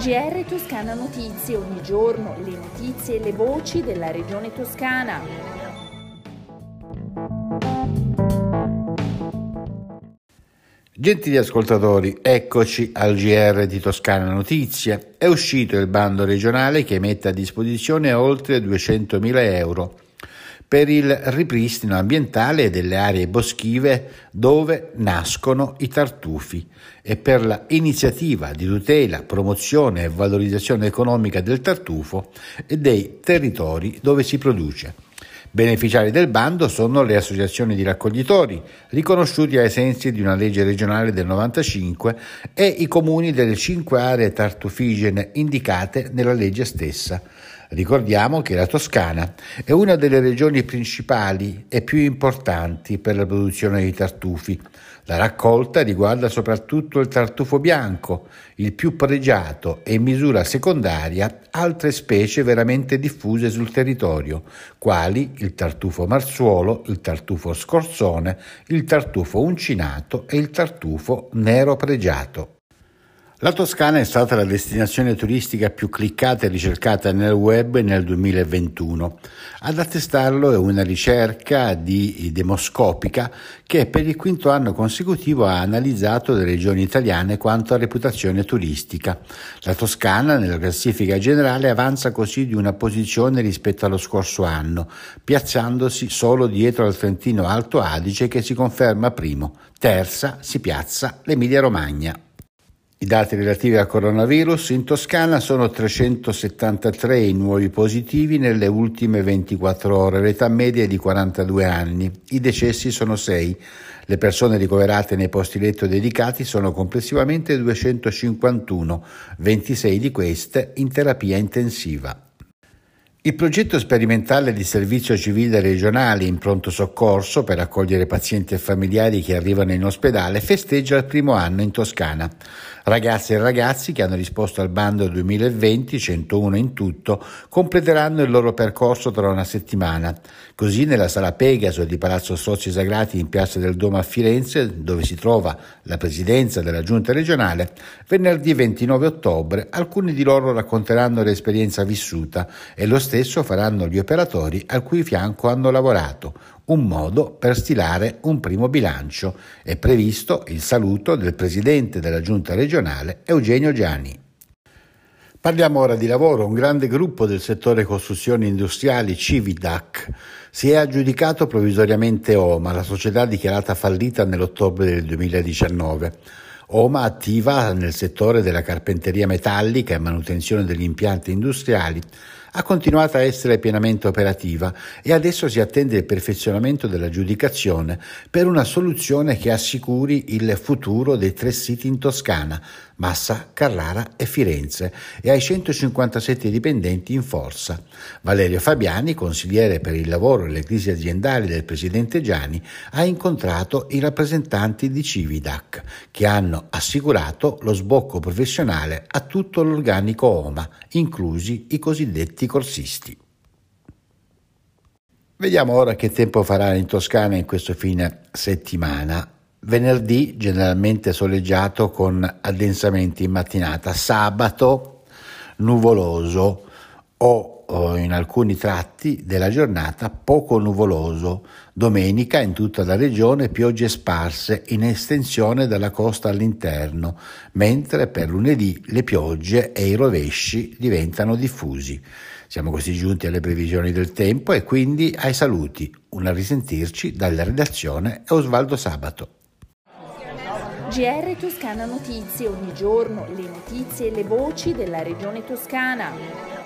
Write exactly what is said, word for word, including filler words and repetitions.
G R Toscana Notizie, ogni giorno le notizie e le voci della regione toscana. Gentili ascoltatori, eccoci al G R di Toscana Notizie. È uscito il bando regionale che mette a disposizione oltre duecentomila euro per il ripristino ambientale delle aree boschive dove nascono i tartufi e per la iniziativa di tutela, promozione e valorizzazione economica del tartufo e dei territori dove si produce. Beneficiari del bando sono le associazioni di raccoglitori, riconosciuti ai sensi di una legge regionale del novantacinque, e i comuni delle cinque aree tartufigene indicate nella legge stessa. Ricordiamo che la Toscana è una delle regioni principali e più importanti per la produzione di tartufi. La raccolta riguarda soprattutto il tartufo bianco, il più pregiato, e in misura secondaria altre specie veramente diffuse sul territorio, quali il tartufo marzuolo, il tartufo scorzone, il tartufo uncinato e il tartufo nero pregiato. La Toscana è stata la destinazione turistica più cliccata e ricercata nel web nel duemilaventuno. Ad attestarlo è una ricerca di Demoscopica che per il quinto anno consecutivo ha analizzato le regioni italiane quanto a reputazione turistica. La Toscana nella classifica generale avanza così di una posizione rispetto allo scorso anno, piazzandosi solo dietro al Trentino Alto Adige che si conferma primo. Terza si piazza l'Emilia Romagna. I dati relativi al coronavirus: in Toscana sono trecentosettantatré i nuovi positivi nelle ultime ventiquattro ore, l'età media è di quarantadue anni, i decessi sono sei. Le persone ricoverate nei posti letto dedicati sono complessivamente duecentocinquantuno, ventisei di queste in terapia intensiva. Il progetto sperimentale di servizio civile regionale in pronto soccorso per accogliere pazienti e familiari che arrivano in ospedale festeggia il primo anno in Toscana. Ragazze e ragazzi che hanno risposto al bando duemilaventi, centouno in tutto, completeranno il loro percorso tra una settimana. Così nella sala Pegaso di Palazzo Sozzi Sagrati in Piazza del Duomo a Firenze, dove si trova la presidenza della Giunta regionale, venerdì ventinove ottobre alcuni di loro racconteranno l'esperienza vissuta e lo stesso faranno gli operatori al cui fianco hanno lavorato, un modo per stilare un primo bilancio. È previsto il saluto del presidente della Giunta regionale Eugenio Giani. Parliamo ora di lavoro. Un grande gruppo del settore costruzioni industriali, Cividac, si è aggiudicato provvisoriamente O M A, la società dichiarata fallita nell'ottobre del duemiladiciannove. O M A attiva nel settore della carpenteria metallica e manutenzione degli impianti industriali, ha continuato a essere pienamente operativa e adesso si attende il perfezionamento dell'aggiudicazione per una soluzione che assicuri il futuro dei tre siti in Toscana, Massa, Carrara e Firenze, e ai centocinquantasette dipendenti in forza. Valerio Fabiani, consigliere per il lavoro e le crisi aziendali del presidente Giani, ha incontrato i rappresentanti di Cividac, che hanno assicurato lo sbocco professionale a tutto l'organico O M A, inclusi i cosiddetti corsisti. Vediamo ora che tempo farà in Toscana in questo fine settimana. Venerdì generalmente soleggiato con addensamenti in mattinata, sabato nuvoloso o in alcuni tratti della giornata poco nuvoloso, domenica in tutta la regione piogge sparse in estensione dalla costa all'interno, mentre per lunedì le piogge e i rovesci diventano diffusi. Siamo così giunti alle previsioni del tempo e quindi ai saluti. Un a risentirci dalla redazione e Osvaldo Sabato. G R Toscana Notizie, ogni giorno le notizie e le voci della regione toscana.